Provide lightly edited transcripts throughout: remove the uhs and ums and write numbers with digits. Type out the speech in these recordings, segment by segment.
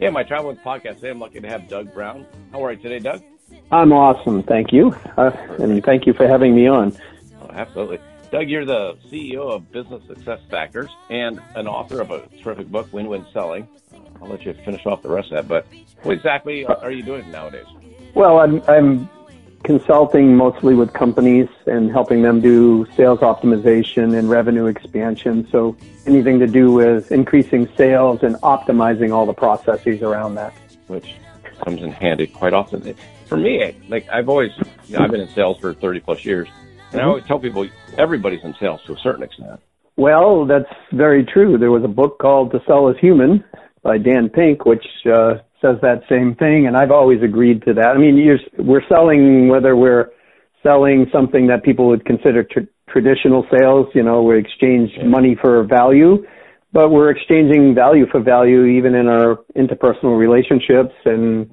Hey, my Travel Wins podcast. Today I'm lucky to have Doug Brown. How are you today, Doug? I'm awesome. Thank you. And thank you for having me on. Oh, absolutely. Doug, you're the CEO of Business Success Factors and an author of a terrific book, Win-Win Selling. I'll let you finish off the rest of that, but what exactly are you doing nowadays? Well, I'm consulting mostly with companies and helping them do sales optimization and revenue expansion. So anything to do with increasing sales and optimizing all the processes around that. Which comes in handy quite often. For me, like I've been in sales for 30+ years, and I always tell people everybody's in sales to a certain extent. Well, that's very true. There was a book called To Sell Is Human by Dan Pink, which says that same thing, and I've always agreed to that. I mean, we're selling, whether we're selling something that people would consider traditional sales, you know, we exchange money for value, but we're exchanging value for value even in our interpersonal relationships and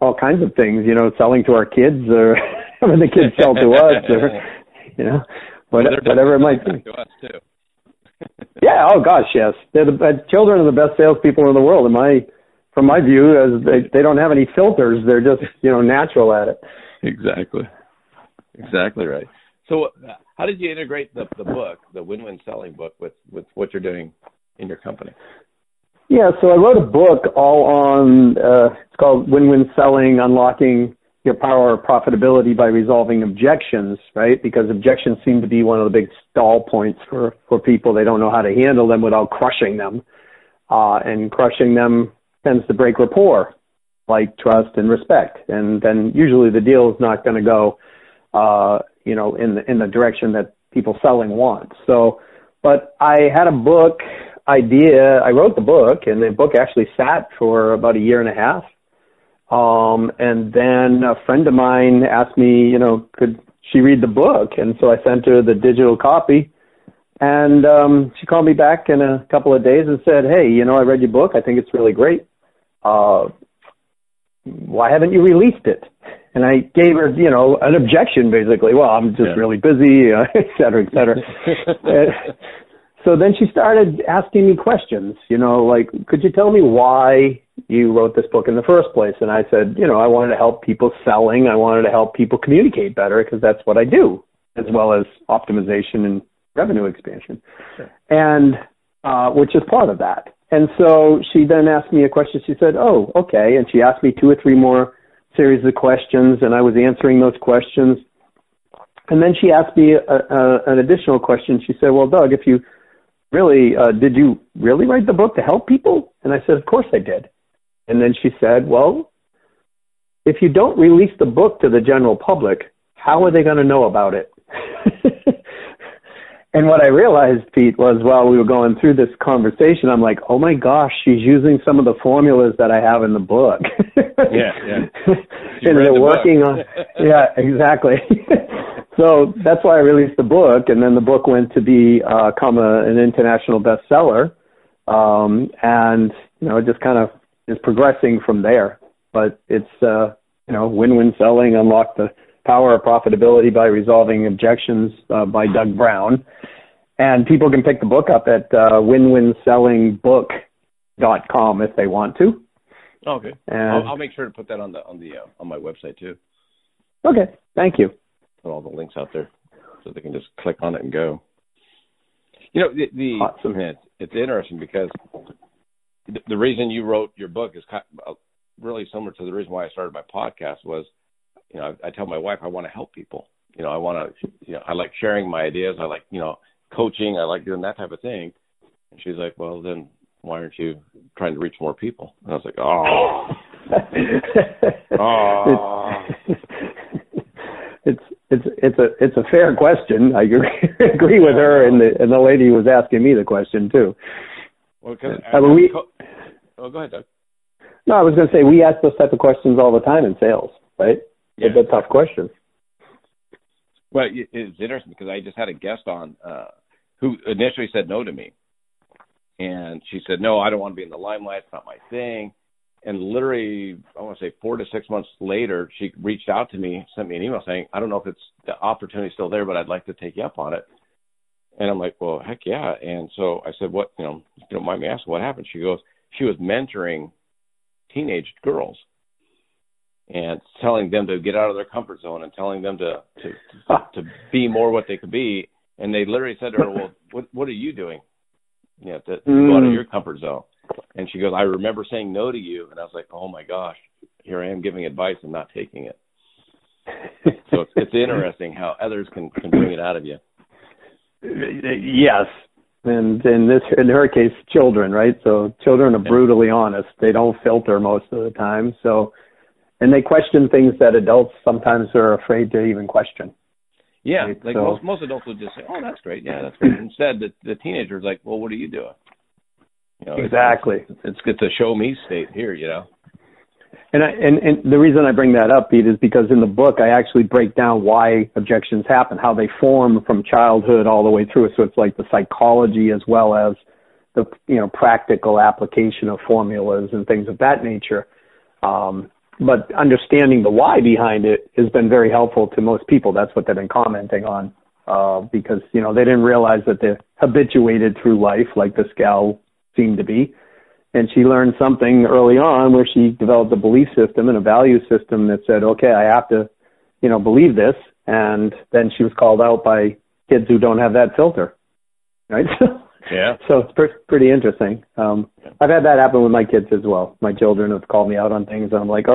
all kinds of things, you know, selling to our kids or having the kids sell to us or, you know, whatever it might be. To us too. Yeah, oh gosh, yes. Children are the best salespeople in the world, from my view, as they don't have any filters. They're just, you know, natural at it. Exactly. Exactly right. So how did you integrate the book, the Win-Win Selling book, with what you're doing in your company? Yeah, so I wrote a book all on, it's called Win-Win Selling: Unlocking Your Power for Profitability by Resolving Objections, right? Because objections seem to be one of the big stall points for people. They don't know how to handle them without crushing them. And crushing them tends to break rapport, like trust and respect. And then usually the deal is not going to go, you know, in the direction that people selling want. So, but I had a book idea. I wrote the book, and the book actually sat for about a year and a half. And then a friend of mine asked me, you know, could she read the book? And so I sent her the digital copy. And she called me back in a couple of days and said, hey, you know, I read your book. I think it's really great. Why haven't you released it? And I gave her, you know, an objection, basically. Well, I'm just really busy, et cetera, et cetera. So then she started asking me questions, you know, like, could you tell me why you wrote this book in the first place? And I said, you know, I wanted to help people selling. I wanted to help people communicate better because that's what I do, as well as optimization and revenue expansion, and which is part of that. And so she then asked me a question. She said, oh, okay. And she asked me 2 or 3 more series of questions, and I was answering those questions. And then she asked me an additional question. She said, well, Doug, if you really, did you really write the book to help people? And I said, of course I did. And then she said, well, if you don't release the book to the general public, how are they going to know about it? And what I realized, Pete, was while we were going through this conversation, I'm like, oh my gosh, she's using some of the formulas that I have in the book. And they're working on, yeah, exactly. So that's why I released the book. And then the book went to become an international bestseller. And, you know, it just kind of is progressing from there. But it's, you know, Win-Win Selling: Unlock the Power of Profitability by Resolving Objections by Doug Brown. And people can pick the book up at winwinsellingbook.com if they want to. Okay. And I'll make sure to put that on my website too. Okay. Thank you. Put all the links out there so they can just click on it and go. You know, awesome. It's interesting because the reason you wrote your book is kind of really similar to the reason why I started my podcast was, you know, I tell my wife I want to help people. You know, I want to, you know, I like sharing my ideas. I like, you know, coaching. I like doing that type of thing. And she's like, well, then why aren't you trying to reach more people? And I was like, oh. It's a fair question. I agree with her, and the lady was asking me the question too. Well, go ahead, Doug. No, I was going to say we ask those type of questions all the time in sales, right? Yeah, it's a tough question. Well, it's interesting because I just had a guest on who initially said no to me, and she said, "No, I don't want to be in the limelight. It's not my thing." And literally, I want to say 4 to 6 months later, she reached out to me, sent me an email saying, I don't know if it's the opportunity's still there, but I'd like to take you up on it. And I'm like, well, heck yeah. And so I said, what, if you don't mind me asking, what happened? She goes, she was mentoring teenage girls and telling them to get out of their comfort zone and telling them to be more what they could be. And they literally said to her, well, what are you doing? You have to go out of your comfort zone. And she goes, I remember saying no to you. And I was like, oh, my gosh, here I am giving advice and not taking it. So it's interesting how others can bring it out of you. Yes. And in her case, children, right? So children are brutally honest. They don't filter most of the time. So, and they question things that adults sometimes are afraid to even question. Yeah. Right? Like so, most adults would just say, oh, that's great. Yeah, that's great. Instead, the teenager is like, well, what are you doing? Exactly. It's a show me state here, And the reason I bring that up, Pete, is because in the book I actually break down why objections happen, how they form from childhood all the way through. So it's like the psychology as well as the practical application of formulas and things of that nature. But understanding the why behind it has been very helpful to most people. That's what they've been commenting on because they didn't realize that they're habituated through life like this gal seemed to be. And she learned something early on where she developed a belief system and a value system that said, okay, I have to, believe this. And then she was called out by kids who don't have that filter. Right. Yeah. So it's pretty interesting. I've had that happen with my kids as well. My children have called me out on things. And I'm like,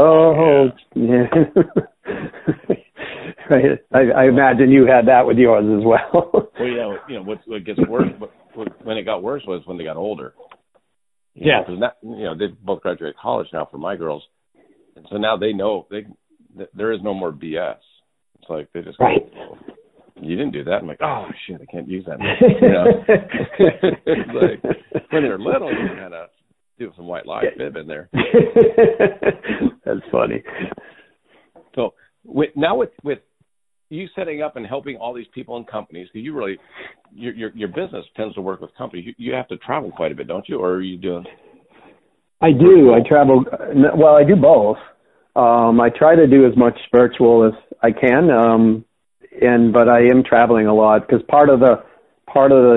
Right. I imagine you had that with yours as well. What gets worse, when it got worse was when they got older. Yeah. They both graduated college now for my girls. And so now they know there is no more BS. It's like they just go, right. Well, you didn't do that. I'm like, oh, shit, I can't use that. It's like when they're little, you kind of do some white lie fib in there. That's funny. So with you setting up and helping all these people and companies, because you really, your business tends to work with companies. You have to travel quite a bit, don't you? Or are you doing? I do. I travel. Well, I do both. I try to do as much virtual as I can, but I am traveling a lot because part of the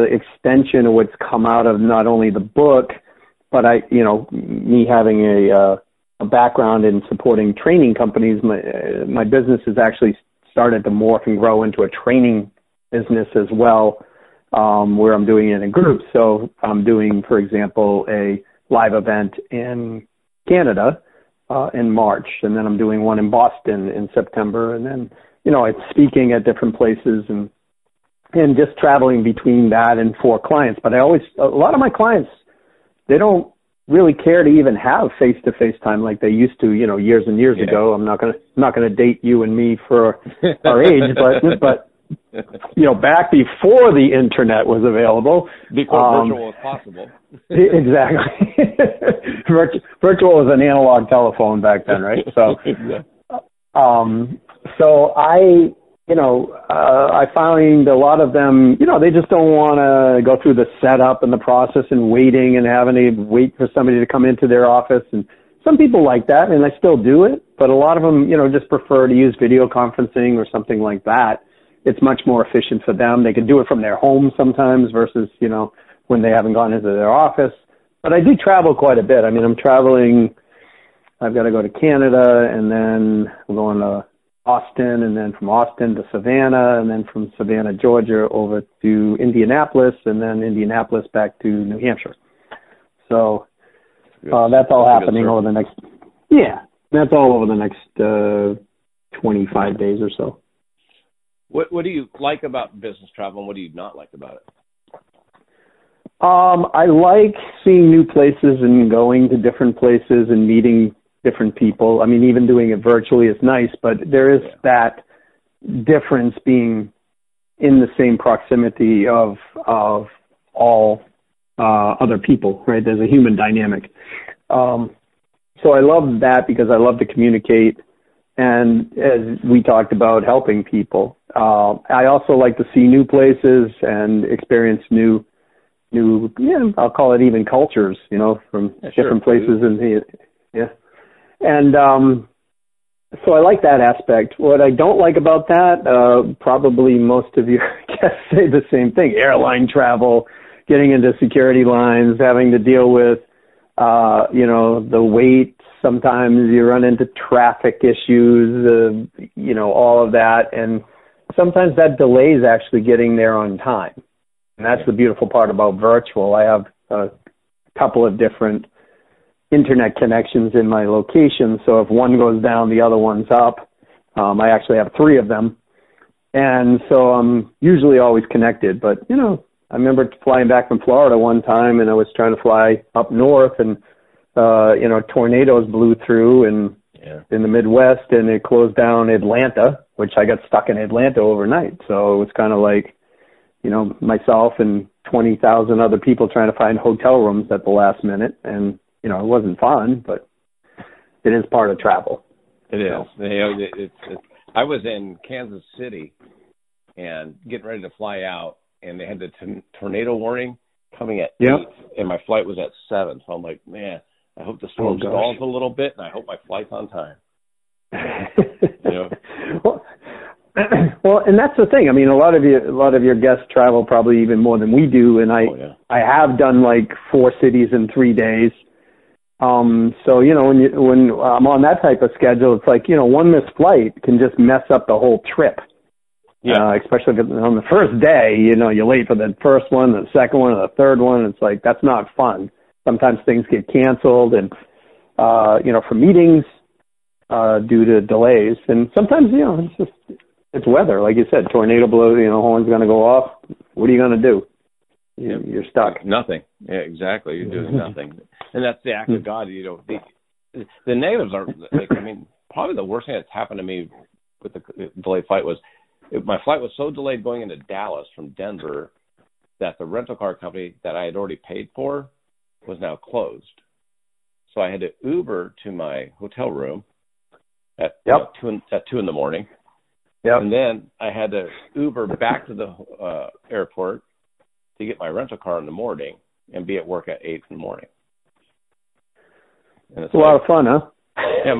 extension of what's come out of not only the book, but me having a background in supporting training companies. My business is actually started to morph and grow into a training business as well, where I'm doing it in groups. So I'm doing, for example, a live event in Canada in March, and then I'm doing one in Boston in September. And then, it's speaking at different places and just traveling between that and 4 clients. But a lot of my clients, they don't really care to even have face-to-face time like they used to, years and years ago. I'm not going to date you and me for our age, but back before the internet was available, before virtual was possible. Exactly. Virtual was an analog telephone back then, right? So, I find a lot of them, they just don't want to go through the setup and the process and waiting and having to wait for somebody to come into their office. And some people like that, and I still do it, but a lot of them, just prefer to use video conferencing or something like that. It's much more efficient for them. They can do it from their home sometimes versus, when they haven't gone into their office. But I do travel quite a bit. I mean, I'm traveling. I've got to go to Canada, and then I'm going to Austin, and then from Austin to Savannah, and then from Savannah, Georgia, over to Indianapolis, and then Indianapolis back to New Hampshire. So that's all happening over the next. Yeah, that's all over the next 25 days or so. What do you like about business travel, and what do you not like about it? I like seeing new places and going to different places and meeting different people. I mean, even doing it virtually is nice, but there is that difference being in the same proximity of all other people, right? There's a human dynamic. So I love that because I love to communicate. And as we talked about, helping people. I also like to see new places and experience new. Yeah, I'll call it even cultures. You know, from different places in the and so I like that aspect. What I don't like about that, probably most of you guys say the same thing: airline travel, getting into security lines, having to deal with, you know, the weight. Sometimes you run into traffic issues, you know, all of that. And sometimes that delays actually getting there on time. And that's the beautiful part about virtual. I have a couple of different internet connections in my location. So if one goes down, the other one's up. I actually have three of them. And so I'm usually always connected. But, you know, I remember flying back from Florida one time and I was trying to fly up north and you know, tornadoes blew through and in the Midwest, and it closed down Atlanta, which I got stuck in Atlanta overnight. So it was kind of like, you know, myself and 20,000 other people trying to find hotel rooms at the last minute. And, you know, it wasn't fun, but it is part of travel. It is. You know, it's, I was in Kansas City and getting ready to fly out, and they had the tornado warning coming at 8, and my flight was at 7. So I'm like, man. I hope the storm stalls a little bit, and I hope my flight's on time. You know? Well, and that's the thing. I mean, a lot of your guests travel probably even more than we do, and I have done like 4 cities in 3 days. So you know, when I'm on that type of schedule, it's like, you know, one missed flight can just mess up the whole trip. Yeah, especially on the first day, you know, you're late for the first one, the second one, the third one. It's like, that's not fun. Sometimes things get canceled and, you know, for meetings due to delays. And sometimes, you know, it's just, it's weather. Like you said, tornado blows, you know, horn's going to go off. What are you going to do? You're stuck. Nothing. Yeah, exactly. You're doing nothing. And that's the act of God. You know, the natives are, like, I mean, probably the worst thing that's happened to me with the delayed flight was my flight was so delayed going into Dallas from Denver that the rental car company that I had already paid for was now closed. So I had to Uber to my hotel room at, at 2 in the morning. And then I had to Uber back to the airport to get my rental car in the morning and be at work at 8 in the morning. And it's a lot of fun, huh? Yeah,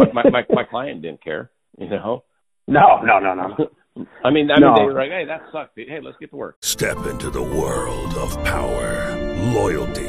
my client didn't care, you know? No. I mean, they were like, hey, that sucks. Hey, let's get to work. Step into the world of power, loyalty,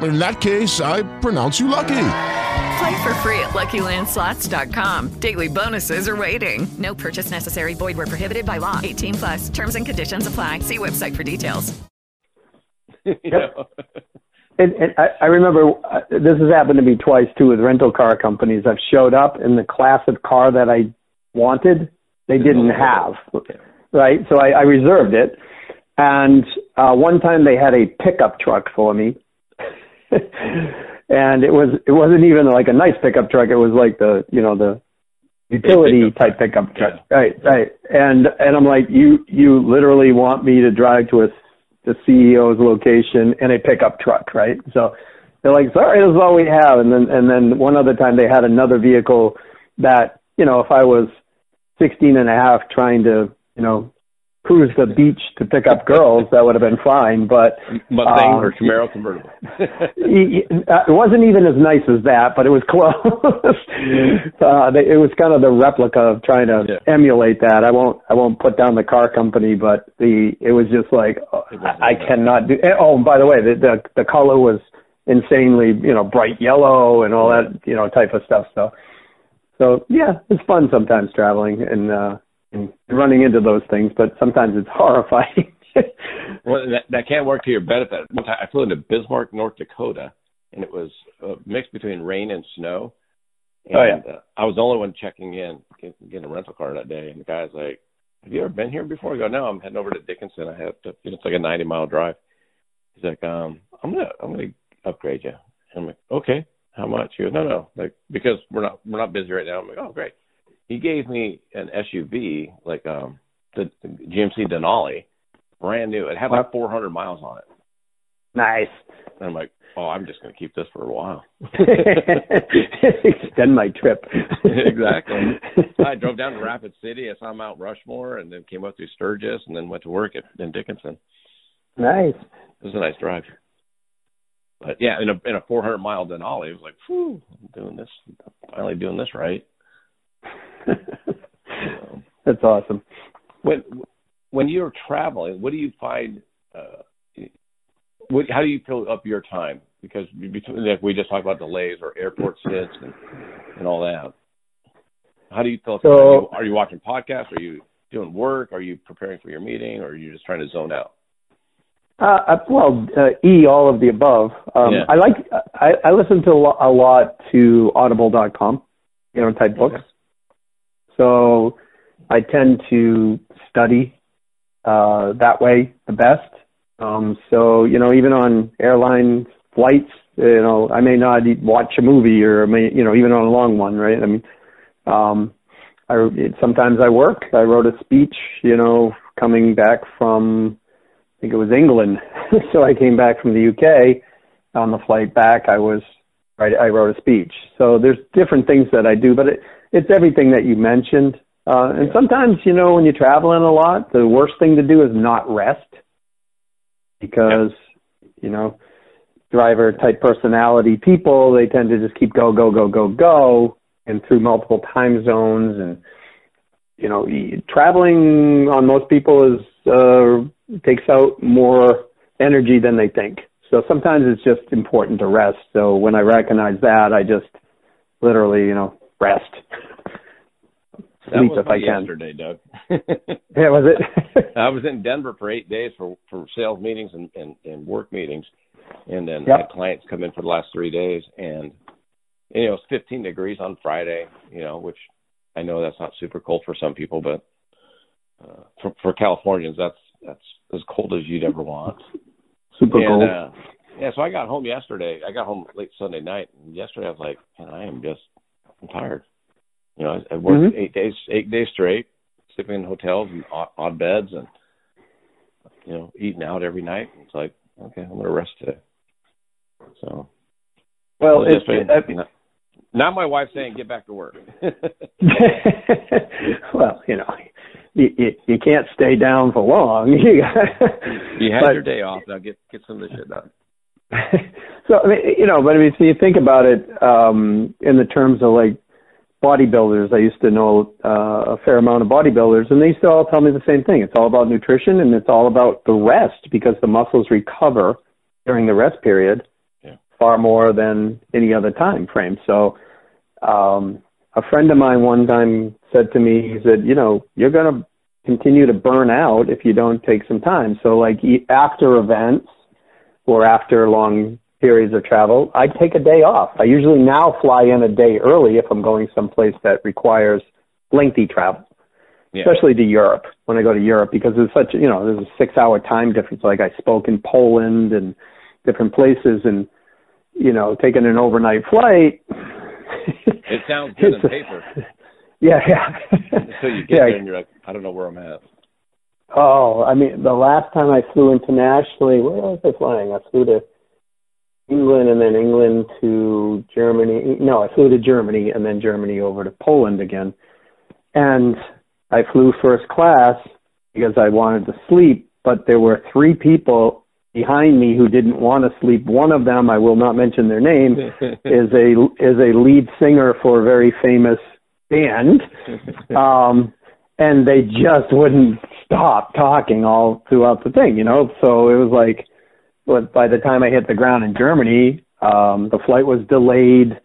In that case, I pronounce you lucky. Play for free at LuckyLandSlots.com. Daily bonuses are waiting. No purchase necessary. Void where prohibited by law. 18+. Terms and conditions apply. See website for details. And I remember this has happened to me twice, too, with rental car companies. I've showed up in the class of car that I wanted. They didn't have. Right? So I reserved it. And one time they had a pickup truck for me. And it wasn't even like a nice pickup truck. It was like the utility type pickup truck. Right. And I'm like, you literally want me to drive to the CEO's location in a pickup truck, right? So they're like, sorry, this is all we have. And then one other time they had another vehicle that, you know, if I was 16 and a half trying to, you know, cruise the beach to pick up girls, that would have been fine. But Mustang or Camaro convertible. It wasn't even as nice as that, but it was close. It was kind of the replica of trying to emulate that. I won't put down the car company, but it was just like, I cannot do. Oh, and by the way, the color was insanely, bright yellow and all that, type of stuff. So yeah, it's fun sometimes traveling and running into those things, but sometimes it's horrifying. Well, that can't work to your benefit. One time I flew into Bismarck, North Dakota, and it was a mix between rain and snow. And, I was the only one checking in, getting a rental car that day, and the guy's like, "Have you ever been here before?" I go, "No, I'm heading over to Dickinson. I have to. It's like a 90-mile drive." He's like, "I'm gonna upgrade you." And I'm like, "Okay, how much?" He goes, "No, like because we're not busy right now." I'm like, "Oh, great." He gave me an SUV, like the GMC Denali, brand new. It had like 400 miles on it. Nice. And I'm like, oh, I'm just going to keep this for a while. Extend my trip. Exactly. So I drove down to Rapid City. I saw Mount Rushmore and then came up through Sturgis and then went to work in Dickinson. Nice. It was a nice drive. But, yeah, in a 400-mile Denali, it was like, whew, I'm doing this. Finally doing this right. That's awesome. When you're traveling, what do you find? How do you fill up your time? Because we just talked about delays or airport sits and all that. How do you fill up? So, are you watching podcasts? Are you doing work? Are you preparing for your meeting? Or are you just trying to zone out? All of the above. I listen to a lot to Audible.com, type books. Okay. So I tend to study that way the best. So, even on airline flights, I may not watch a movie or, even on a long one, right? I mean, sometimes I work. I wrote a speech, coming back from, I think it was England. So I came back from the UK. On the flight back, I wrote a speech. So there's different things that I do, but it's everything that you mentioned. And sometimes, when you're traveling a lot, the worst thing to do is not rest because, driver type personality people, they tend to just keep go, go, go, go, go, and through multiple time zones. And, traveling on most people takes out more energy than they think. So sometimes it's just important to rest. So when I recognize that, I just literally, rest. That was my yesterday, Doug. Yeah, was it? I was in Denver for 8 days for sales meetings and work meetings. And then had clients come in for the last 3 days. And, it was 15 degrees on Friday, which I know that's not super cold for some people, but for Californians, that's as cold as you'd ever want. Super cold. So I got home yesterday. I got home late Sunday night. And yesterday I was like, man, I'm tired. I worked 8 days straight, sleeping in hotels and odd beds and, eating out every night. It's like, okay, I'm going to rest today. So. Well, now my wife's saying, get back to work. Well, you can't stay down for long. You had your day off. Now get some of this shit done. So, so you think about it in the terms of like bodybuilders. I used to know a fair amount of bodybuilders, and they used to all tell me the same thing. It's all about nutrition, and it's all about the rest because the muscles recover during the rest period far more than any other time frame. So a friend of mine one time said to me, he said, you're going to continue to burn out if you don't take some time. So like after events or after long periods of travel, I take a day off. I usually now fly in a day early if I'm going someplace that requires lengthy travel, especially to Europe, when I go to Europe, because there's such, there's a 6-hour time difference. Like I spoke in Poland and different places and, taking an overnight flight. It sounds good on paper. Yeah. So you get there and you're like, I don't know where I'm at. Oh, I mean, the last time I flew internationally, where was I flying? I flew to England and then England to Germany. No, I flew to Germany and then Germany over to Poland again. And I flew first class because I wanted to sleep, but there were three people behind me who didn't want to sleep. One of them, I will not mention their name, is a lead singer for a very famous band, and they just wouldn't stop talking all throughout the thing, you know. So it was like, but by the time I hit the ground in Germany, the flight was delayed,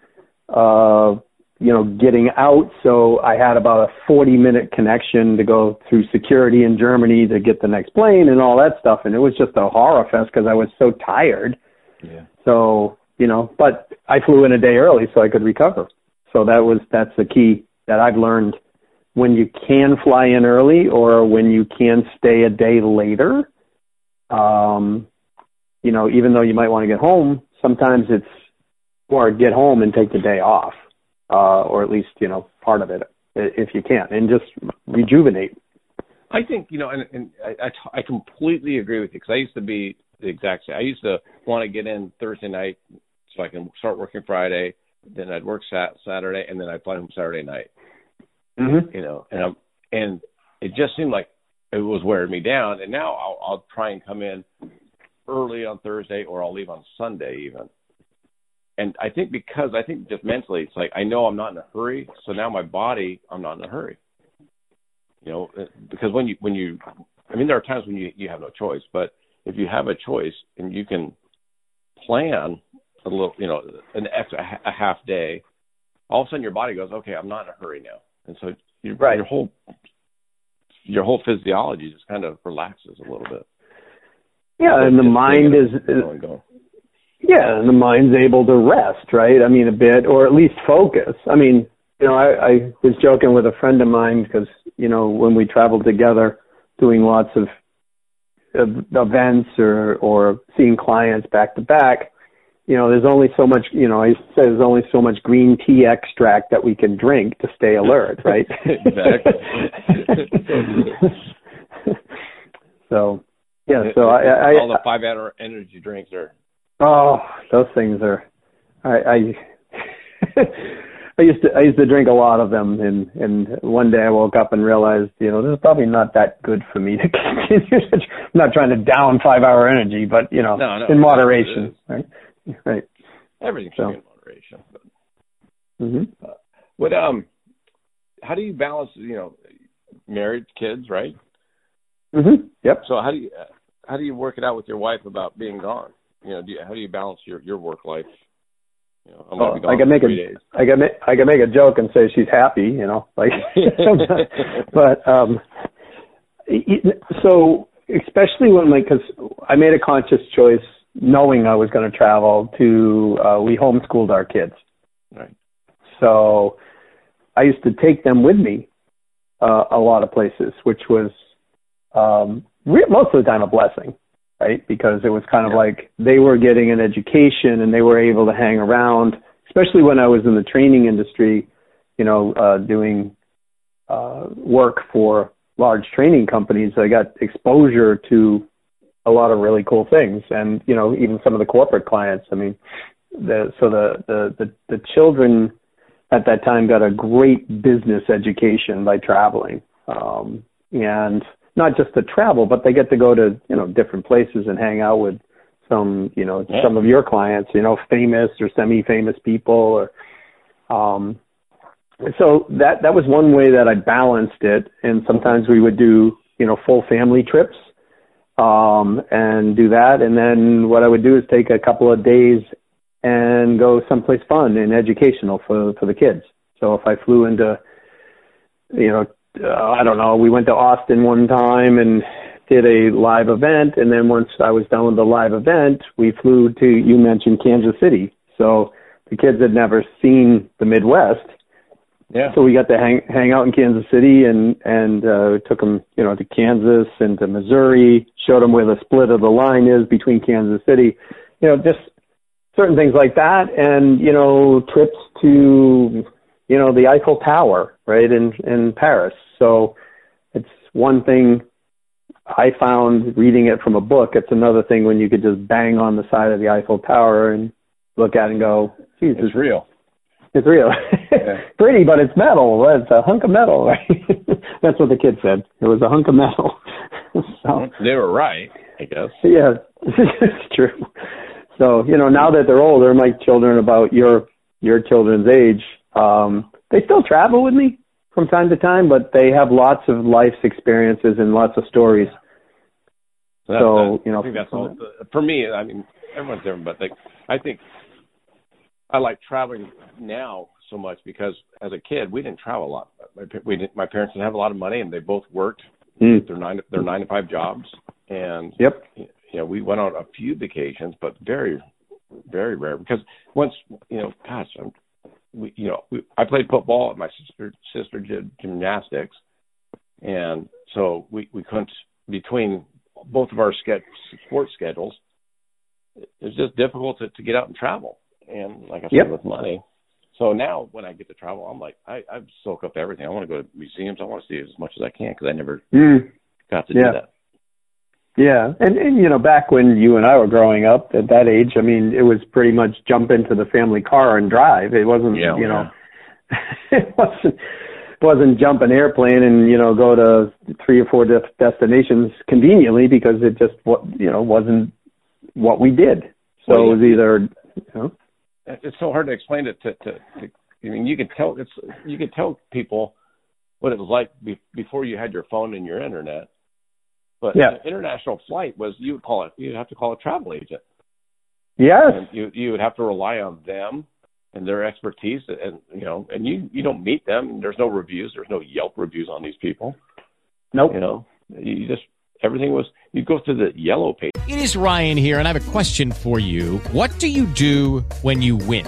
you know, getting out. So I had about a 40-minute connection to go through security in Germany to get the next plane and all that stuff. And it was just a horror fest because I was so tired. Yeah. So, you know, but I flew in a day early so I could recover. So that's the key that I've learned. When you can fly in early or when you can stay a day later, you know, even though you might want to get home, sometimes it's or get home and take the day off. Or at least, you know, part of it, if you can, and just rejuvenate. I think, you know, and I completely agree with you, because I used to be the exact same. I used to want to get in Thursday night so I can start working Friday, then I'd work Saturday, and then I'd fly home Saturday night. Mm-hmm. You know, and it just seemed like it was wearing me down, and now I'll try and come in early on Thursday, or I'll leave on Sunday even. And I think because just mentally, it's like, I know I'm not in a hurry. So now my body, I'm not in a hurry, you know, because when you, I mean, there are times when you have no choice, but if you have a choice and you can plan a little, you know, a half day, all of a sudden your body goes, okay, I'm not in a hurry now. And so right. your whole physiology just kind of relaxes a little bit. Yeah. So and the mind is yeah, and the mind's able to rest, right? I mean, a bit, or at least focus. I mean, you know, I was joking with a friend of mine because, you know, when we traveled together doing lots of events or seeing clients back to back, you know, there's only so much, you know, I said there's only so much green tea extract that we can drink to stay alert, right? Exactly. So, yeah, so I... All the 5-hour energy drinks are... Oh, those things are. I I used to drink a lot of them, and one day I woke up and realized, you know, this is probably not that good for me to continue. I'm not trying to down 5-hour energy, but you know, in moderation, right? Right. Everything should be in moderation. But. Mm-hmm. How do you balance? You know, married, kids, right? Mm-hmm. Yep. So how do you work it out with your wife about being gone? You know, how do you balance your work life? You know, I'm going to be gone for 3 days. I can make a joke and say she's happy, you know, like, but so especially when because I made a conscious choice, knowing I was going to travel to. We homeschooled our kids, right? So I used to take them with me a lot of places, which was most of the time a blessing. Right, because it was kind of like they were getting an education and they were able to hang around, especially when I was in the training industry, you know, doing work for large training companies. I got exposure to a lot of really cool things, and you know, even some of the corporate clients. I mean, the children at that time got a great business education by traveling, and not just to travel, but they get to go to, you know, different places and hang out with some, you know, some of your clients, you know, famous or semi-famous people. So that was one way that I balanced it. And sometimes we would do, you know, full family trips and do that. And then what I would do is take a couple of days and go someplace fun and educational for the kids. So if I flew into, you know, I don't know, we went to Austin one time and did a live event. And then once I was done with the live event, we flew to, you mentioned Kansas City. So the kids had never seen the Midwest. Yeah. So we got to hang out in Kansas City and took them, you know, to Kansas and to Missouri, showed them where the split of the line is between Kansas City, you know, just certain things like that. And, you know, trips to, you know, the Eiffel Tower, right, in Paris. So it's one thing I found reading it from a book. It's another thing when you could just bang on the side of the Eiffel Tower and look at it and go, geez. It's real. It's real. Yeah. Pretty, but it's metal. It's a hunk of metal, right? That's what the kid said. It was a hunk of metal. So they were right, I guess. Yeah, it's true. So, you know, now that they're older, my children about your children's age, they still travel with me from time to time, but they have lots of life's experiences and lots of stories. So you know, I think that's all. For me, I mean, everyone's different, but I think I like traveling now so much because as a kid we didn't travel a lot. My parents didn't have a lot of money, and they both worked their 9-to-5 jobs. And yep, you know, we went on a few vacations, but very, very rare because once you know, gosh, I played football, and my sister did gymnastics, and so we couldn't between both of our sports schedules. It's just difficult to get out and travel, and like I said, with money. So now when I get to travel, I'm like, I soak up everything. I want to go to museums. I want to see as much as I can because I never got to do that. Yeah, and you know, back when you and I were growing up at that age, I mean, it was pretty much jump into the family car and drive. It wasn't, you know, it wasn't jump an airplane and, you know, go to 3 or 4 destinations conveniently because it just, you know, wasn't what we did. So it was either, you know. It's so hard to explain it to I mean, you can tell people what it was like before you had your phone and your internet. But an international flight was, you'd have to call a travel agent. Yes. And you would have to rely on them and their expertise, and you know, and you don't meet them. There's no reviews. There's no Yelp reviews on these people. Nope. You know, you just, everything was, you go to the yellow page. It is Ryan here, and I have a question for you. What do you do when you win?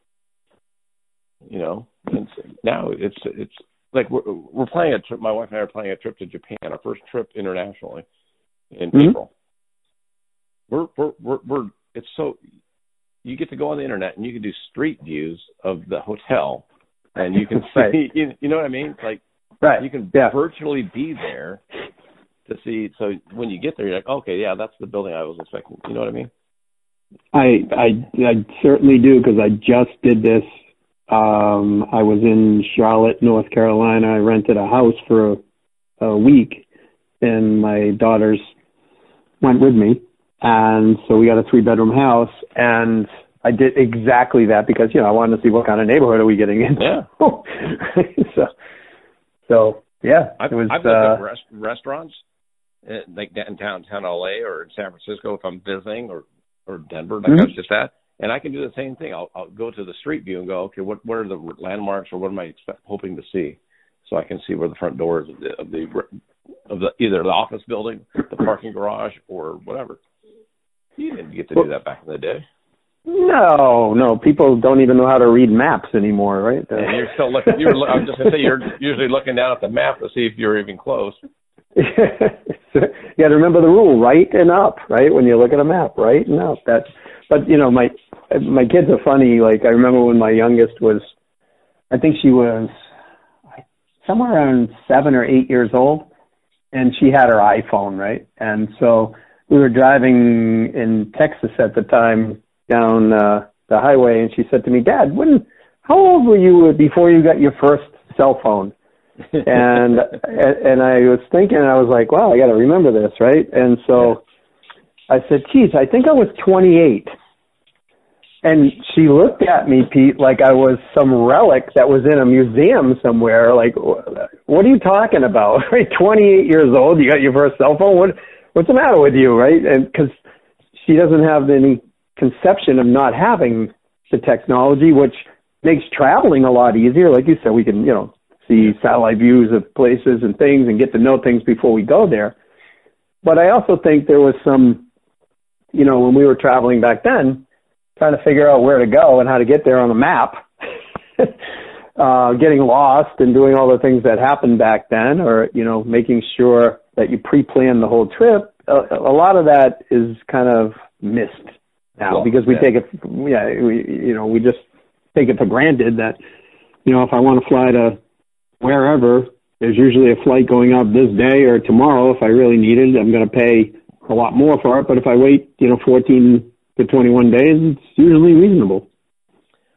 you know, and now it's. Like we're playing a trip. My wife and I are playing a trip to Japan, our first trip internationally in April. It's so you get to go on the internet and you can do street views of the hotel, and you can see. You know what I mean? Like, right? You can virtually be there to see. So when you get there, you're like, okay, yeah, that's the building I was expecting. You know what I mean? I certainly do, because I just did this. I was in Charlotte, North Carolina. I rented a house for a week, and my daughters went with me. And so we got a 3-bedroom house, and I did exactly that because, you know, I wanted to see what kind of neighborhood are we getting into. Yeah. so yeah. I've looked at restaurants, like in downtown LA or in San Francisco if I'm visiting, or Denver, like I was just at. And I can do the same thing. I'll go to the street view and go, okay, what are the landmarks, or what am I hoping to see? So I can see where the front door is of the either the office building, the parking garage, or whatever. You didn't get to do that back in the day. No. People don't even know how to read maps anymore, right? And you're still looking. I'm just gonna say you're usually looking down at the map to see if you're even close. You got to remember the rule: right and up. Right when you look at a map, right and up. That's. But, you know, my kids are funny. Like, I remember when my youngest was, I think she was somewhere around 7 or 8 years old, and she had her iPhone, right? And so we were driving in Texas at the time down the highway, and she said to me, Dad, how old were you before you got your first cell phone? and I was thinking, I was like, wow, I got to remember this, right? And so I said, geez, I think I was 28. And she looked at me, Pete, like I was some relic that was in a museum somewhere. Like, what are you talking about? 28 years old, you got your first cell phone? What's the matter with you, right? And because she doesn't have any conception of not having the technology, which makes traveling a lot easier. Like you said, we can, you know, see satellite views of places and things and get to know things before we go there. But I also think there was some, you know, when we were traveling back then, trying to figure out where to go and how to get there on the map, getting lost and doing all the things that happened back then, or, you know, making sure that you pre-plan the whole trip. A lot of that is kind of missed now, because we take it, we just take it for granted that, you know, if I want to fly to wherever, there's usually a flight going out this day or tomorrow. If I really need it, I'm going to pay a lot more for it. But if I wait, 14 to 21 days, it's usually reasonable.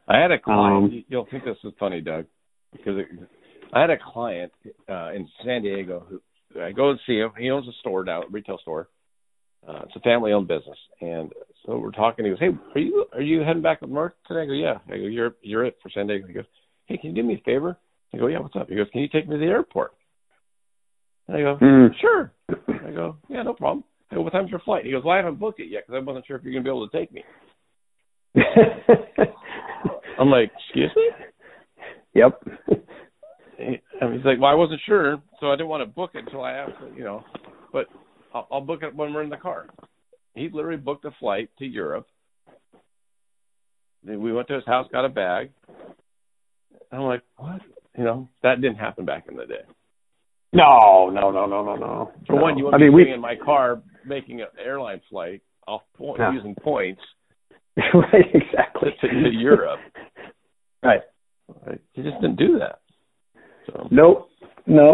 I had a client, you'll think this is funny, Doug, because I had a client in San Diego who I go and see him. He owns a store now, a retail store. It's a family-owned business. And so we're talking. He goes, hey, are you heading back up north today? I go, yeah. I go, you're it for San Diego. He goes, hey, can you do me a favor? I go, yeah, what's up? He goes, can you take me to the airport? And I go, sure. I go, yeah, no problem. I go, what time's your flight? He goes, well, I haven't booked it yet because I wasn't sure if you're going to be able to take me. I'm like, excuse me? Yep. He's like, well, I wasn't sure, so I didn't want to book it until I asked, but I'll book it when we're in the car. He literally booked a flight to Europe. Then we went to his house, got a bag. I'm like, what? That didn't happen back in the day. No. For one, you wouldn't be sitting in my car making an airline flight off point, using points. Right, exactly. To Europe. Right. You just didn't do that. So. Nope.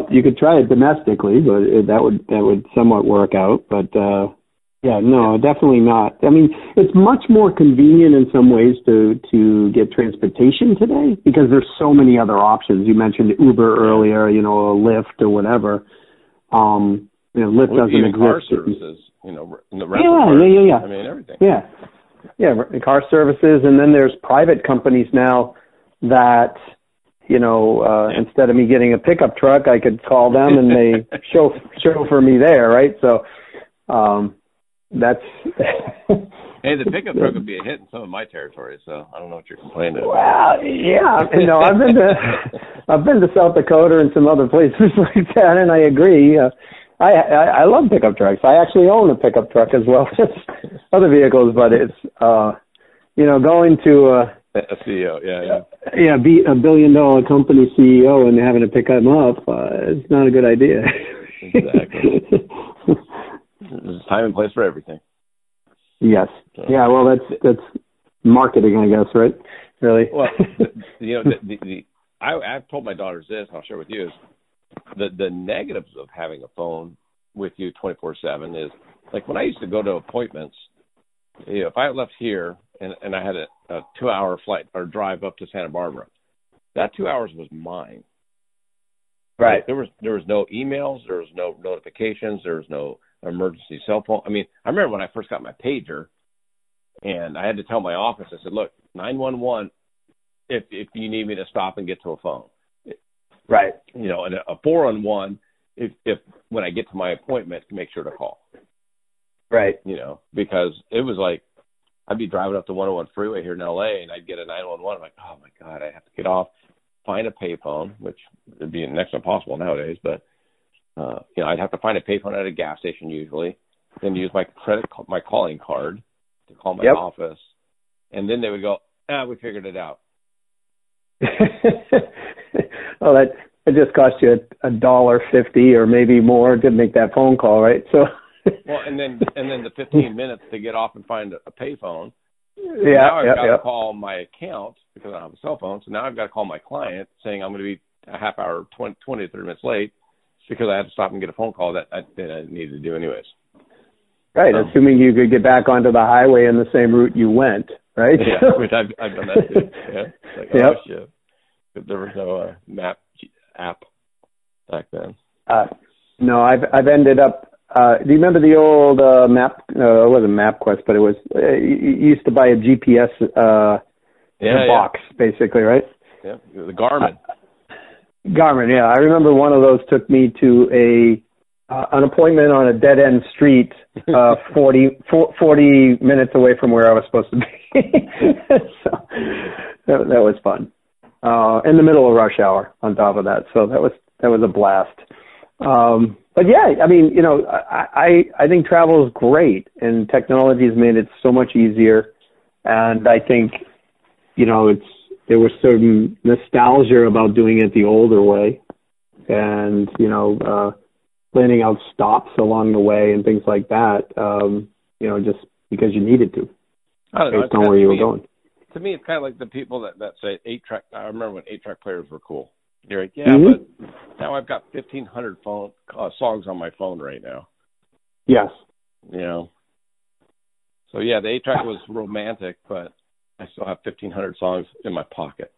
You could try it domestically, but that would somewhat work out. But, definitely not. It's much more convenient in some ways to get transportation today because there's so many other options. You mentioned Uber earlier, or Lyft or whatever. Lyft doesn't exist. Car services, in the rental part. Yeah. Everything. Yeah, car services, and then there's private companies now that, instead of me getting a pickup truck, I could call them and they chauffeur me there, right? So that's... Hey, the pickup truck would be a hit in some of my territory, so I don't know what you're complaining about. Well, yeah, I've been to South Dakota and some other places like that, and I agree. I love pickup trucks. I actually own a pickup truck as well as other vehicles, but it's, going to a CEO, be a billion-dollar company CEO and having to pick them up, it's not a good idea. Exactly. There's time and place for everything. Yes. So. Yeah, well, that's marketing, I guess, right? Really? Well, I've told my daughters this, and I'll share with you, is the negatives of having a phone with you 24/7 is, like, when I used to go to appointments, if I left here and I had a 2-hour flight or drive up to Santa Barbara, that 2 hours was mine. Right. Like, there was no emails, there was no notifications, there was no emergency cell phone. I remember when I first got my pager, and I had to tell my office, I said, look, 911 if you need me to stop and get to a phone. Right. And a 4-on-1, if when I get to my appointment, make sure to call. Right. Because it was like, I'd be driving up the 101 freeway here in LA and I'd get a 911. I'm like, oh my God, I have to get off, find a payphone, which would be next to impossible nowadays. But, I'd have to find a payphone at a gas station usually, then use my my calling card to call my office. And then they would go, we figured it out. Well, that it just cost you $1.50 or maybe more to make that phone call, right? So, well, and then the 15 minutes to get off and find a payphone. Yeah, now I've got to call my account because I don't have a cell phone. So now I've got to call my client saying I'm going to be a half hour, 20 to 30 minutes late because I had to stop and get a phone call that I needed to do anyways. Right, assuming you could get back onto the highway in the same route you went, right? Yeah, which I've done that too. Yeah, it's like, oh shit. There was no map app back then. No, I've ended up. Do you remember the old map? It wasn't MapQuest, but it was. You used to buy a GPS box, basically, right? Yeah, the Garmin. I remember one of those took me to an appointment on a dead end street, 40 minutes away from where I was supposed to be. So that was fun. In the middle of rush hour on top of that. So that was a blast. But yeah, I think travel is great and technology has made it so much easier. And I think, there was certain nostalgia about doing it the older way and, planning out stops along the way and things like that, just because you needed to. based on where you were going. To me, it's kind of like the people that say 8-track. I remember when 8-track players were cool. You're like, yeah, but now I've got 1,500 songs on my phone right now. Yes. You know. So, yeah, the 8-track was romantic, but I still have 1,500 songs in my pocket.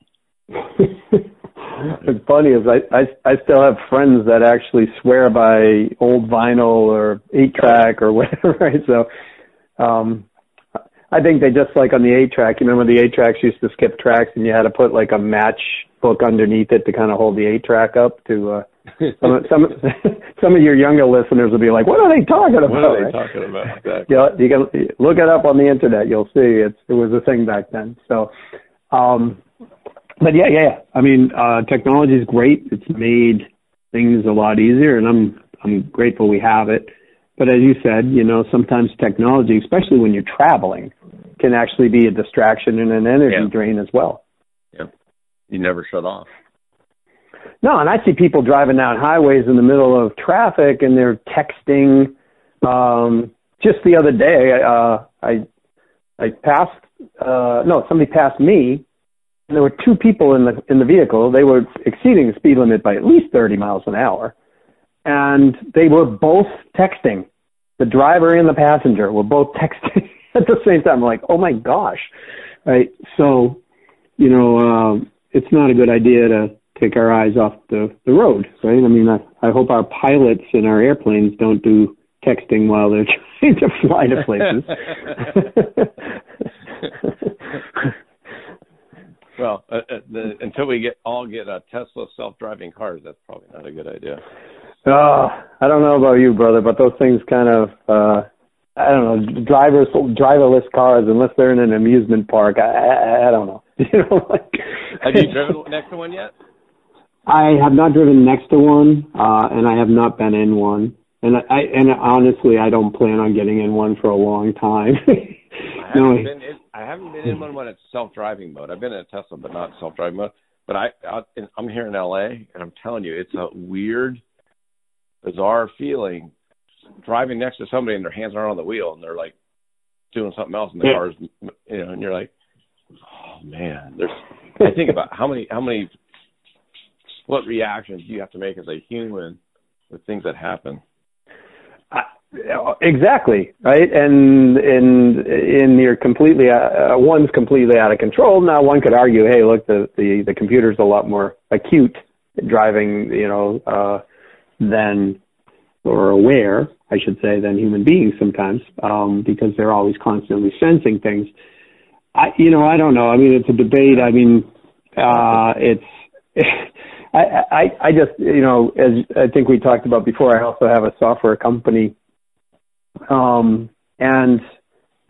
What's funny is I still have friends that actually swear by old vinyl or 8-track or whatever, right? So I think they just like on the 8-track. You remember the 8-tracks used to skip tracks, and you had to put like a matchbook underneath it to kind of hold the 8-track up to some of your younger listeners will be like, what are they talking about? What are they talking about? Exactly. You can look it up on the internet. You'll see it was a thing back then. So, but yeah. I mean, technology is great. It's made things a lot easier, and I'm grateful we have it. But as you said, you know, sometimes technology, especially when you're traveling, can actually be a distraction and an energy drain as well. Yeah. You never shut off. No, and I see people driving down highways in the middle of traffic, and they're texting. Just the other day, somebody passed me, and there were two people in the vehicle. They were exceeding the speed limit by at least 30 miles an hour, and they were both texting. The driver and the passenger were both texting at the same time. I'm like, oh my gosh, right? So, you know, it's not a good idea to take our eyes off the road, right? I mean, I hope our pilots in our airplanes don't do texting while they're trying to fly to places. Well, until we get Tesla self-driving cars, that's probably not a good idea. I don't know about you, brother, but those things kind of, I don't know, driverless cars, unless they're in an amusement park, I don't know. You know, like, have you driven next to one yet? I have not driven next to one, and I have not been in one. And honestly, I don't plan on getting in one for a long time. I haven't been in one when it's self-driving mode. I've been in a Tesla, but not self-driving mode. But I'm here in L.A., and I'm telling you, it's a weird, bizarre feeling driving next to somebody and their hands aren't on the wheel, and they're like doing something else, and the car's, you know, and you're like, oh man, there's. I think about how many. What reactions do you have to make as a human with things that happen? Exactly, right? And you're completely one's completely out of control. Now one could argue, hey, look, the computer's a lot more acute driving, you know, than human beings sometimes, because they're always constantly sensing things. I don't know. I mean, it's a debate. I mean, I just, you know, as I think we talked about before, I also have a software company. And,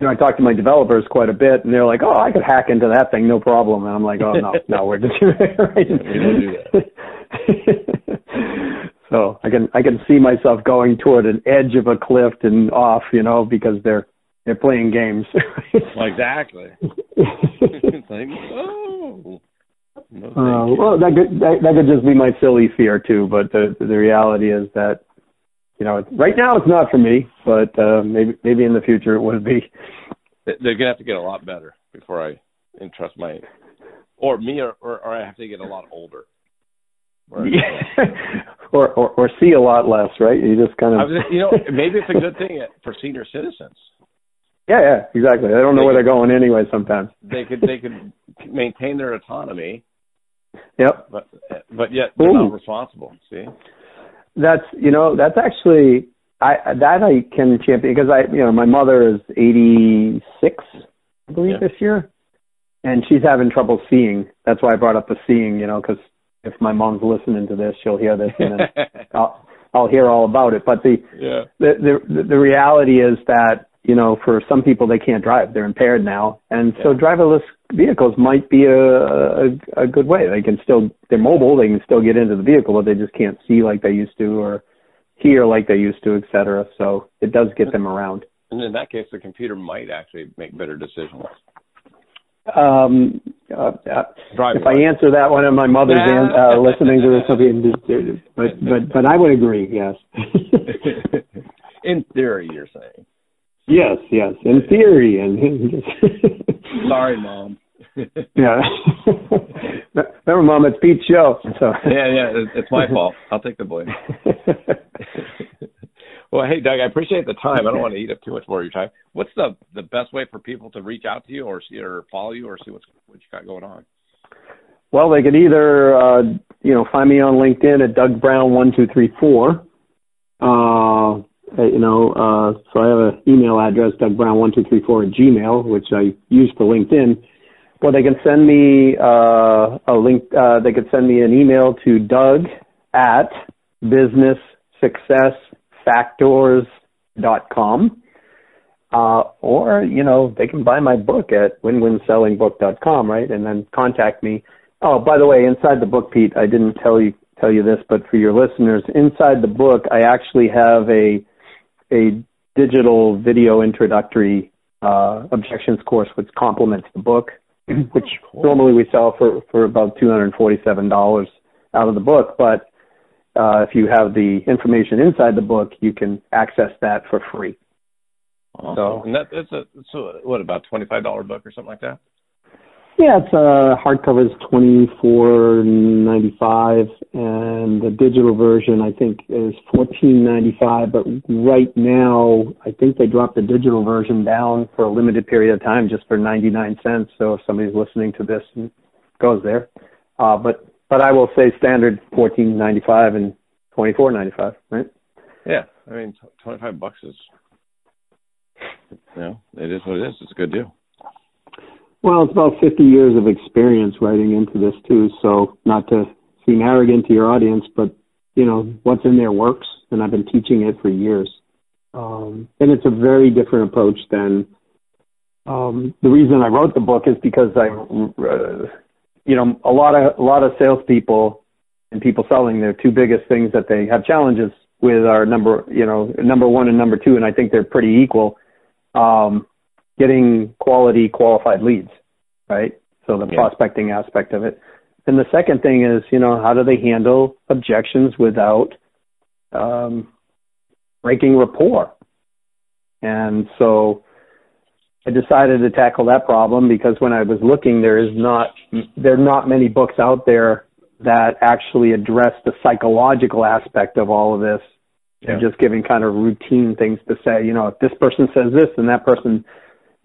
you know, I talk to my developers quite a bit, and they're like, oh, I could hack into that thing, no problem. And I'm like, oh, no, we're just right? So I can see myself going toward an edge of a cliff and off, you know, because they're playing games. Well, exactly. It's like, oh. No, well, that could just be my silly fear too, but the reality is that, you know, right now it's not for me, but maybe in the future it would be. They're gonna have to get a lot better before I entrust or I have to get a lot older, or see a lot less, right? You just kind of, you know, maybe it's a good thing for senior citizens. Yeah, exactly. They don't know where they're going anyway. Sometimes they could maintain their autonomy. Yep. But yet they're not responsible. See, that's actually I can champion, because my mother is 86, I believe, this year, and she's having trouble seeing. That's why I brought up the seeing. You know, because if my mom's listening to this, she'll hear this, and then I'll hear all about it. But the reality is that, you know, for some people, they can't drive. They're impaired now. And so driverless vehicles might be a good way. They can still, they're mobile, they can still get into the vehicle, but they just can't see like they used to or hear like they used to, et cetera. So it does get them around. And in that case, the computer might actually make better decisions. If I answer that one, and my mother's listening to this, but I would agree, yes. In theory, you're saying. Yes, in theory. And Sorry, Mom. Yeah. Remember, Mom, it's Pete's show. So. Yeah, it's my fault. I'll take the blame. Well, hey, Doug, I appreciate the time. I don't want to eat up too much more of your time. What's the best way for people to reach out to you or see or follow you or see what you got going on? Well, they could either, find me on LinkedIn at Doug Brown 1234. So I have an email address, DougBrown1234 at Gmail, which I use for LinkedIn. Well, they can send me a link. They could send me an email to Doug at BusinessSuccessFactors.com, or they can buy my book at WinWinSellingBook.com, right? And then contact me. Oh, by the way, inside the book, Pete, I didn't tell you this, but for your listeners, inside the book, I actually have a digital video introductory objections course, which complements the book, which normally we sell for about $247 out of the book. But if you have the information inside the book, you can access that for free. Awesome. So, and that's about $25 book or something like that? Yeah, it's hardcover is $24.95, and the digital version I think is $14.95. But right now, I think they dropped the digital version down for a limited period of time, just for 99 cents. So if somebody's listening to this, it goes there. But I will say standard $14.95 and $24.95, right? Yeah, I mean $25 is, it is what it is. It's a good deal. Well, it's about 50 years of experience writing into this, too, so not to seem arrogant to your audience, but, what's in there works, and I've been teaching it for years. And it's a very different approach than the reason I wrote the book is because a lot of salespeople and people selling, their two biggest things that they have challenges with are number one and number two, and I think they're pretty equal. Getting quality, qualified leads, right? So the prospecting aspect of it. And the second thing is, how do they handle objections without breaking rapport? And so I decided to tackle that problem because when I was looking, there are not many books out there that actually address the psychological aspect of all of this and just giving kind of routine things to say, if this person says this and that person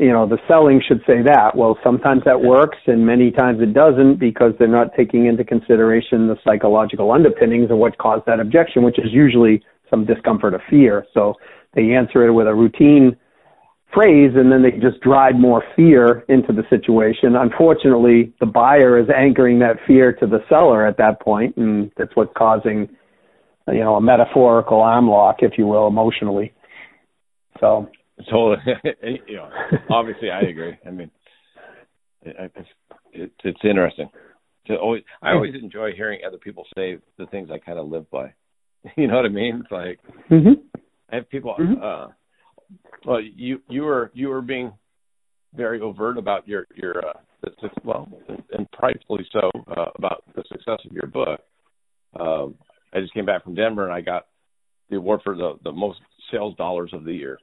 the selling should say that. Well, sometimes that works and many times it doesn't because they're not taking into consideration the psychological underpinnings of what caused that objection, which is usually some discomfort or fear. So they answer it with a routine phrase and then they just drive more fear into the situation. Unfortunately, the buyer is anchoring that fear to the seller at that point, and that's what's causing, a metaphorical arm lock, if you will, emotionally. So... Totally. Obviously, I agree. I mean, it's interesting. I always enjoy hearing other people say the things I kind of live by. You know what I mean? It's like I have people. Well, you were being very overt about and pridefully so about the success of your book. I just came back from Denver and I got the award for the most sales dollars of the year.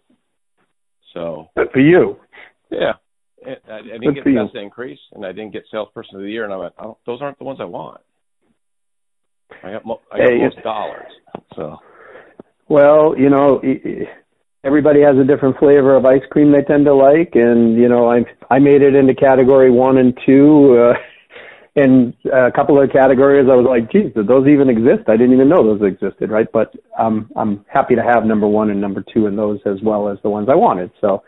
So good for you. Yeah. I didn't get best increase, and I didn't get salesperson of the year, and I went, those aren't the ones I want. I got most dollars. So. Well, everybody has a different flavor of ice cream they tend to like, and, I made it into category 1 and 2, and a couple of categories I was like, geez, did those even exist? I didn't even know those existed, right? But I'm happy to have number 1 and number 2 in those as well as the ones I wanted. So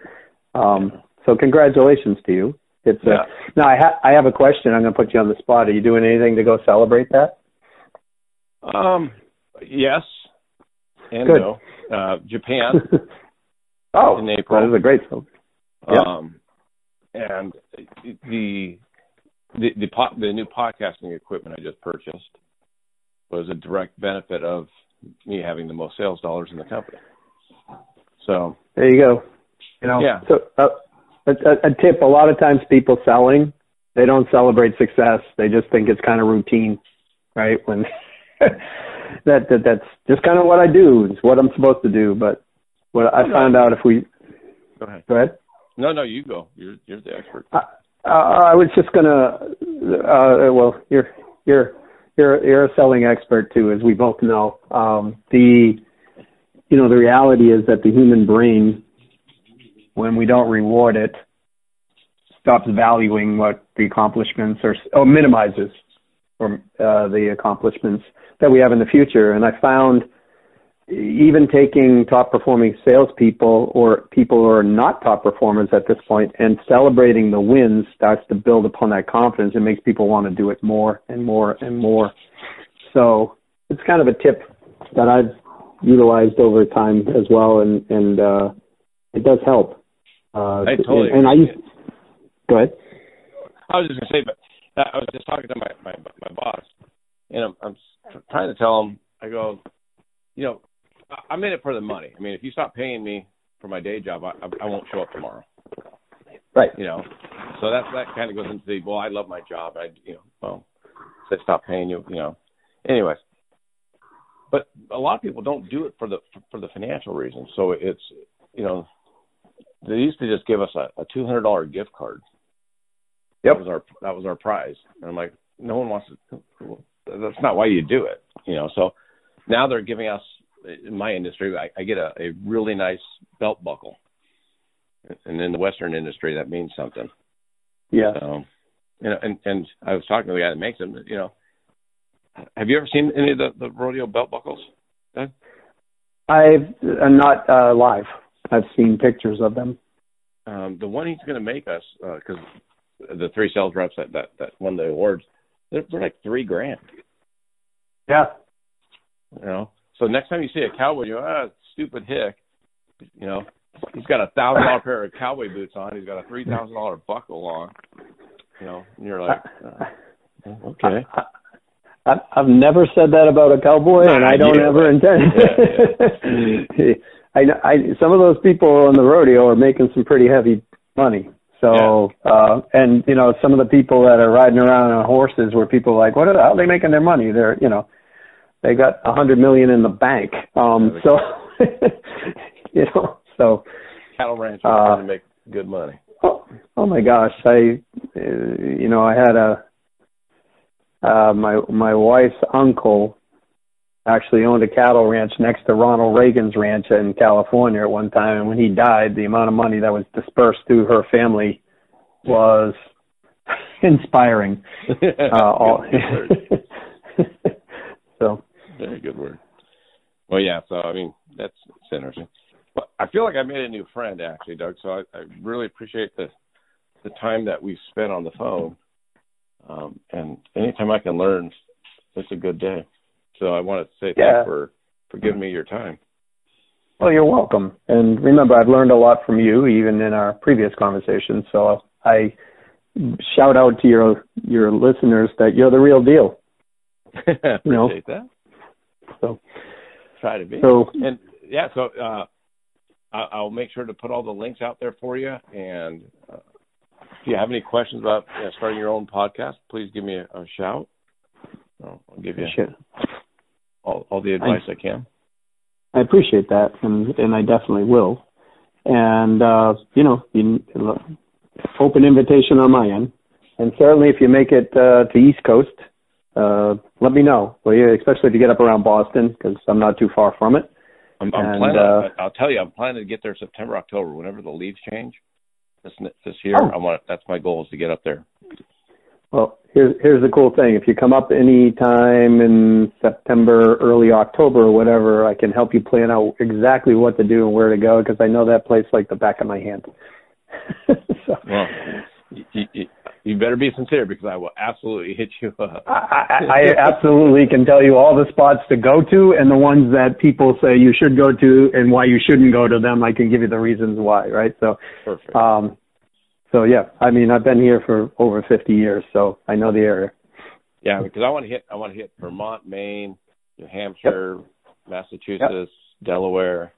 so congratulations to you. It's Now I have a question. I'm going to put you on the spot. Are you doing anything to go celebrate that? Yes and good. No. Japan. In April. That is a great celebration. And the new podcasting equipment I just purchased was a direct benefit of me having the most sales dollars in the company. So there you go. So a tip: a lot of times people selling, they don't celebrate success. They just think it's kind of routine, right? When that's just kind of what I do. It's what I'm supposed to do. But what I found out if we go ahead. No, you go. You're the expert. I was just gonna. Well, you're a selling expert too, as we both know. The reality is that the human brain, when we don't reward it, stops valuing what the accomplishments are, or minimizes the accomplishments that we have in the future. And I found even taking top-performing salespeople or people who are not top performers at this point and celebrating the wins starts to build upon that confidence and makes people want to do it more and more and more. So it's kind of a tip that I've utilized over time as well, and it does help. I totally agree. Go ahead. I was just going to say, but I was just talking to my boss, and I'm trying to tell him, I go, I'm in it for the money. I mean, if you stop paying me for my day job, I won't show up tomorrow. Right. So that kind of goes into the, well, I love my job. I stop paying you, Anyways. But a lot of people don't do it for the financial reasons. So it's, they used to just give us a $200 gift card. Yep. That was our prize. And I'm like, no one wants to. That's not why you do it, So now they're giving us, in my industry, I get a really nice belt buckle, and in the Western industry, that means something. Yeah. And I was talking to the guy that makes them. Have you ever seen any of the rodeo belt buckles, Doug? I'm not live. I've seen pictures of them. The one he's going to make us, because the three sales reps that won the awards, they're like $3,000. Yeah. So next time you see a cowboy, you go, stupid hick. He's got a $1,000 pair of cowboy boots on. He's got a $3,000 buckle on. And you're like, okay. I've never said that about a cowboy, and I don't ever intend. Yeah. I some of those people on the rodeo are making some pretty heavy money. So, yeah. Some of the people that are riding around on horses, where people are like, how are they making their money? They're, they got $100 million in the bank. Cattle ranchers trying to make good money. Oh my gosh. I had my wife's uncle actually owned a cattle ranch next to Ronald Reagan's ranch in California at one time. And when he died, the amount of money that was dispersed through her family was inspiring. So very good word. Well, yeah. So I mean, it's interesting. But I feel like I made a new friend, actually, Doug. So I really appreciate the time that we spent on the phone. And anytime I can learn, it's a good day. So I want to say thanks for giving me your time. Well, you're welcome. And remember, I've learned a lot from you, even in our previous conversations. So I shout out to your listeners that you're the real deal. Appreciate that. So try to be. So I'll make sure to put all the links out there for you. And if you have any questions about starting your own podcast, please give me a shout. I'll give you all the advice I can. I appreciate that, and I definitely will. And, open invitation on my end. And certainly if you make it to East Coast, let me know, especially if you get up around Boston, because I'm not too far from it. I'm planning to get there September, October, whenever the leaves change this year. That's my goal is to get up there. Well, here's the cool thing. If you come up any time in September, early October, or whatever, I can help you plan out exactly what to do and where to go, because I know that place like the back of my hand. Well, you better be sincere, because I will absolutely hit you up. I absolutely can tell you all the spots to go to and the ones that people say you should go to and why you shouldn't go to them. I can give you the reasons why, right? So, perfect. I've been here for over 50 years, so I know the area. Yeah, because I want to hit Vermont, Maine, New Hampshire, Massachusetts, Delaware.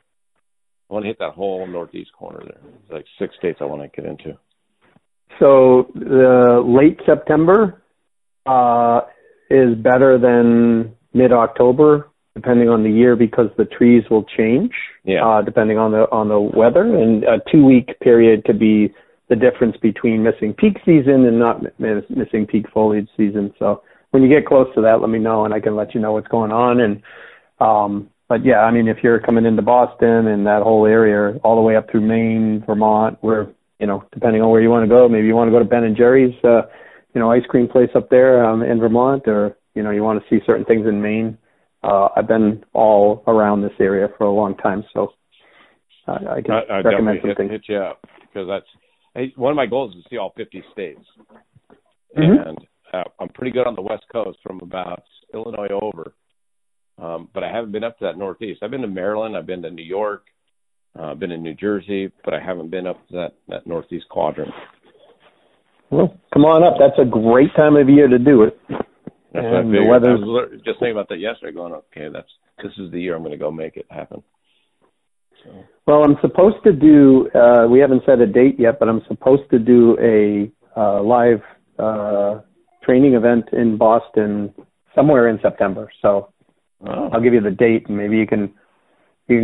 I want to hit that whole northeast corner there. There's like 6 states I want to get into. So the late September is better than mid-October, depending on the year, because the trees will change depending on the weather. And a 2-week period could be the difference between missing peak season and not missing peak foliage season. So when you get close to that, let me know and I can let you know what's going on. And but yeah, I mean, if you're coming into Boston and that whole area, all the way up through Maine, Vermont, where, you know, depending on where you want to go, maybe you want to go to Ben & Jerry's, you know, ice cream place up there in Vermont, or, you know, you want to see certain things in Maine. I've been all around this area for a long time, so I can recommend some things. Hit you up, because that's one of my goals is to see all 50 states. Mm-hmm. And I'm pretty good on the West Coast from about Illinois over, but I haven't been up to that Northeast. I've been to Maryland, I've been to New York, I've been in New Jersey, but I haven't been up to that Northeast quadrant. Well, come on up. That's a great time of year to do it. And the weather. I was just thinking about that yesterday, going, okay, this is the year I'm going to go make it happen. So. Well, I'm supposed to do. We haven't set a date yet, but I'm supposed to do a live training event in Boston somewhere in September. So I'll give you the date, and maybe you can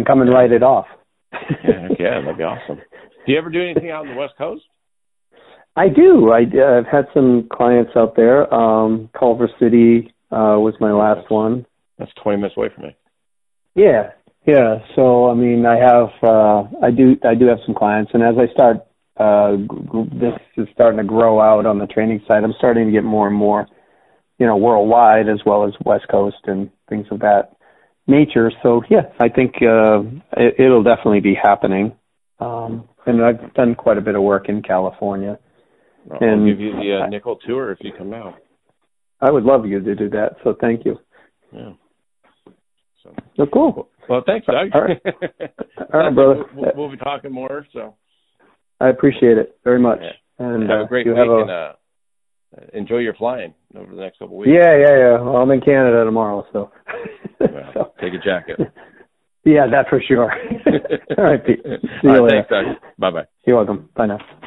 come and write it off. Yeah, that'd be awesome. Do you ever do anything out on the West Coast? I do. I've had some clients out there. Culver City was my last one. That's 20 minutes away from me. Yeah. So I mean, I have I do have some clients, and as I start, this is starting to grow out on the training side. I'm starting to get more and more, you know, worldwide as well as West Coast and things of that nature. So yeah, I think it'll definitely be happening. And I've done quite a bit of work in California. I'll give you the nickel tour if you come out. I would love you to do that, so thank you. Yeah. So cool. Well, thanks, Doug. All right, brother. We'll be talking more. So I appreciate it very much. Yeah. And have a great week. Enjoy your flying over the next couple of weeks. Yeah. Well, I'm in Canada tomorrow, so. Well, so. Take a jacket. Yeah, that for sure. All right, Pete. See you later. Thanks, Doug. Bye-bye. You're welcome. Bye now.